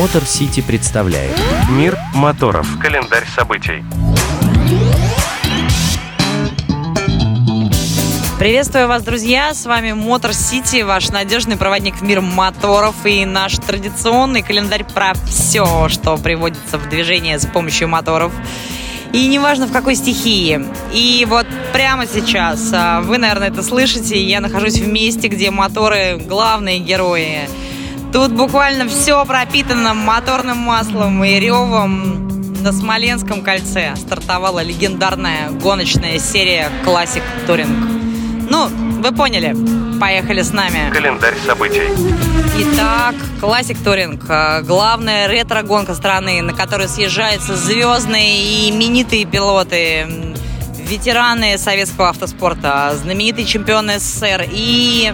Мотор Сити представляет «Мир моторов. Календарь событий». Приветствую вас, друзья! С вами Мотор Сити, ваш надежный проводник в мир моторов и наш традиционный календарь про все, что приводится в движение с помощью моторов. И неважно, в какой стихии. И вот прямо сейчас, вы, наверное, это слышите, я нахожусь в месте, где моторы – главные герои. Тут буквально все пропитано моторным маслом и ревом. На Смоленском кольце стартовала легендарная гоночная серия «Classic Touring». Ну, вы поняли. Поехали с нами. Календарь событий. Итак, «Классик Туринг» – главная ретро-гонка страны, на которую съезжаются звездные и именитые пилоты, ветераны советского автоспорта, знаменитые чемпионы СССР. И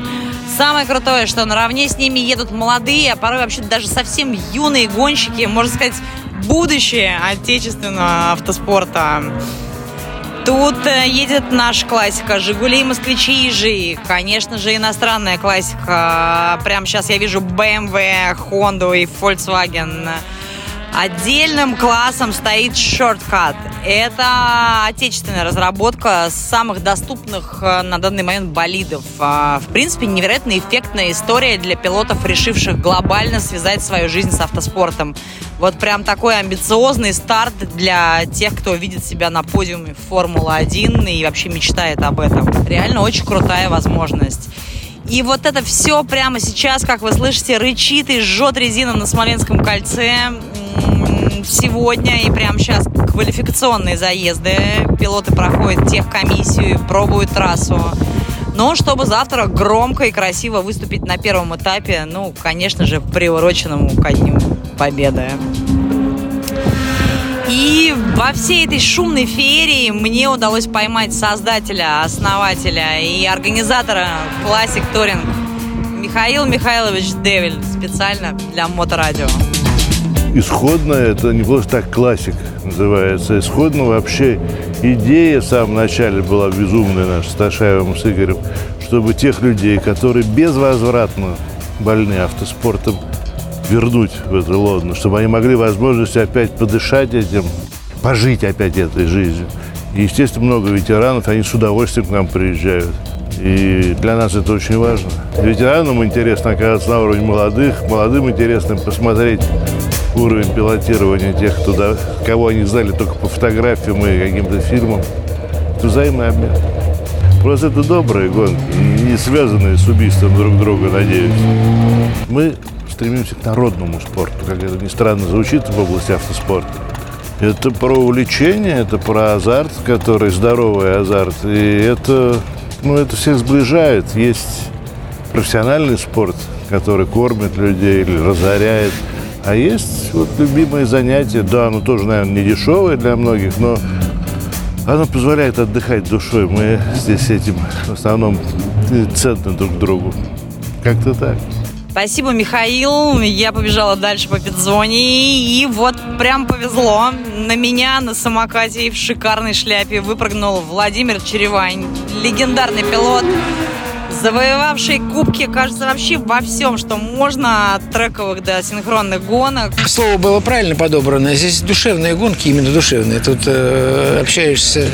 самое крутое, что наравне с ними едут молодые, а порой вообще даже совсем юные гонщики, можно сказать, будущее отечественного автоспорта. Тут едет наша классика. «Жигули», «Москвичи», «Ижи». Конечно же, иностранная классика. Прямо сейчас я вижу BMW, Honda и Volkswagen. Отдельным классом стоит Shortcut. Это отечественная разработка самых доступных на данный момент болидов. В принципе, невероятно эффектная история для пилотов, решивших глобально связать свою жизнь с автоспортом. Вот прям такой амбициозный старт для тех, кто видит себя на подиуме Формулы-1 и вообще мечтает об этом. Реально очень крутая возможность. И вот это все прямо сейчас, как вы слышите, рычит и жжет резина на Смоленском кольце. Сегодня и прямо сейчас квалификационные заезды. Пилоты проходят техкомиссию, пробуют трассу. Но чтобы завтра громко и красиво выступить на первом этапе, ну, конечно же, приуроченному ко Дню Победы. И во всей этой шумной феерии мне удалось поймать создателя, основателя и организатора «Classic Touring» Михаил Михайлович Девель специально для Моторадио. Исходно это не просто так «Классик» называется. Исходно вообще идея в самом начале была безумная наша с Сташаевым, с Игорем, чтобы тех людей, которые безвозвратно больны автоспортом, вернуть в это лоно, чтобы они могли возможность опять подышать этим, пожить опять этой жизнью. И, естественно, много ветеранов, они с удовольствием к нам приезжают. И для нас это очень важно. Ветеранам интересно оказаться на уровне молодых, молодым интересно посмотреть уровень пилотирования тех, кого они знали только по фотографиям и каким-то фильмам. Это взаимный обмен. Просто это добрые гонки, не связанные с убийством друг друга, надеюсь. Мы стремимся к народному спорту, как это ни странно звучит в области автоспорта. Это про увлечение, это про азарт, который здоровый азарт. И это, ну, это всех сближает. Есть профессиональный спорт, который кормит людей или разоряет. А есть вот любимое занятие, да, оно тоже, наверное, не дешевое для многих, но оно позволяет отдыхать душой. Мы здесь этим в основном ценны друг другу. Как-то так. Спасибо, Михаил. Я побежала дальше по пидзоне, и вот прям повезло. На меня на самокате и в шикарной шляпе выпрыгнул Владимир Черевань, легендарный пилот, завоевавший кубки, кажется, вообще во всем, что можно, от трековых до синхронных гонок. Слово было правильно подобрано. Здесь душевные гонки, именно душевные. Тут общаешься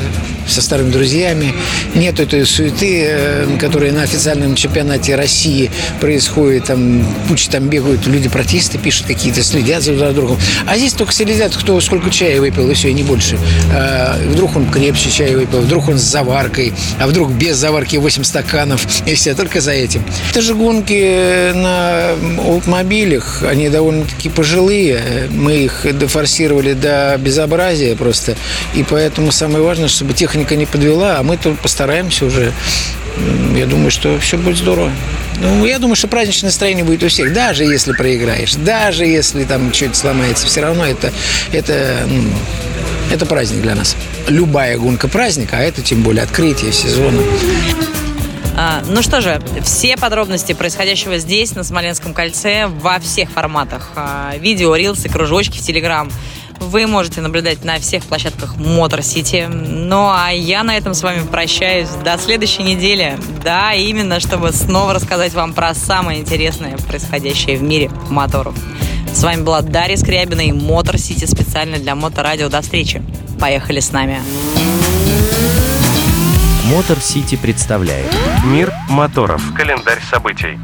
со старыми друзьями. Нет этой суеты, которая на официальном чемпионате России происходит. Там куча там бегают, люди протесты пишут какие-то, следят за другом. А здесь только следят, кто сколько чая выпил, и все, и не больше. А вдруг он крепче чая выпил, вдруг он с заваркой, а вдруг без заварки 8 стаканов. И все только за этим. Это же гонки на автомобилях, они довольно-таки пожилые. Мы их дофорсировали до безобразия просто. И поэтому самое важное, чтобы техника не подвела, а мы-то постараемся уже. Я думаю, что все будет здорово. Ну, я думаю, что праздничное настроение будет у всех. Даже если проиграешь, даже если там что-то сломается, все равно это праздник для нас. Любая гонка праздник, а это тем более открытие сезона. Ну что же, все подробности происходящего здесь, на Смоленском кольце, во всех форматах. Видео, рилсы, кружочки в Телеграм. Вы можете наблюдать на всех площадках Мотор Сити. Ну а я на этом с вами прощаюсь. До следующей недели. Да, именно, чтобы снова рассказать вам про самое интересное, происходящее в мире моторов. С вами была Дарья Скрябина и Мотор Сити специально для Моторадио. До встречи. Поехали с нами. Мотор Сити представляет Мир моторов. Календарь событий.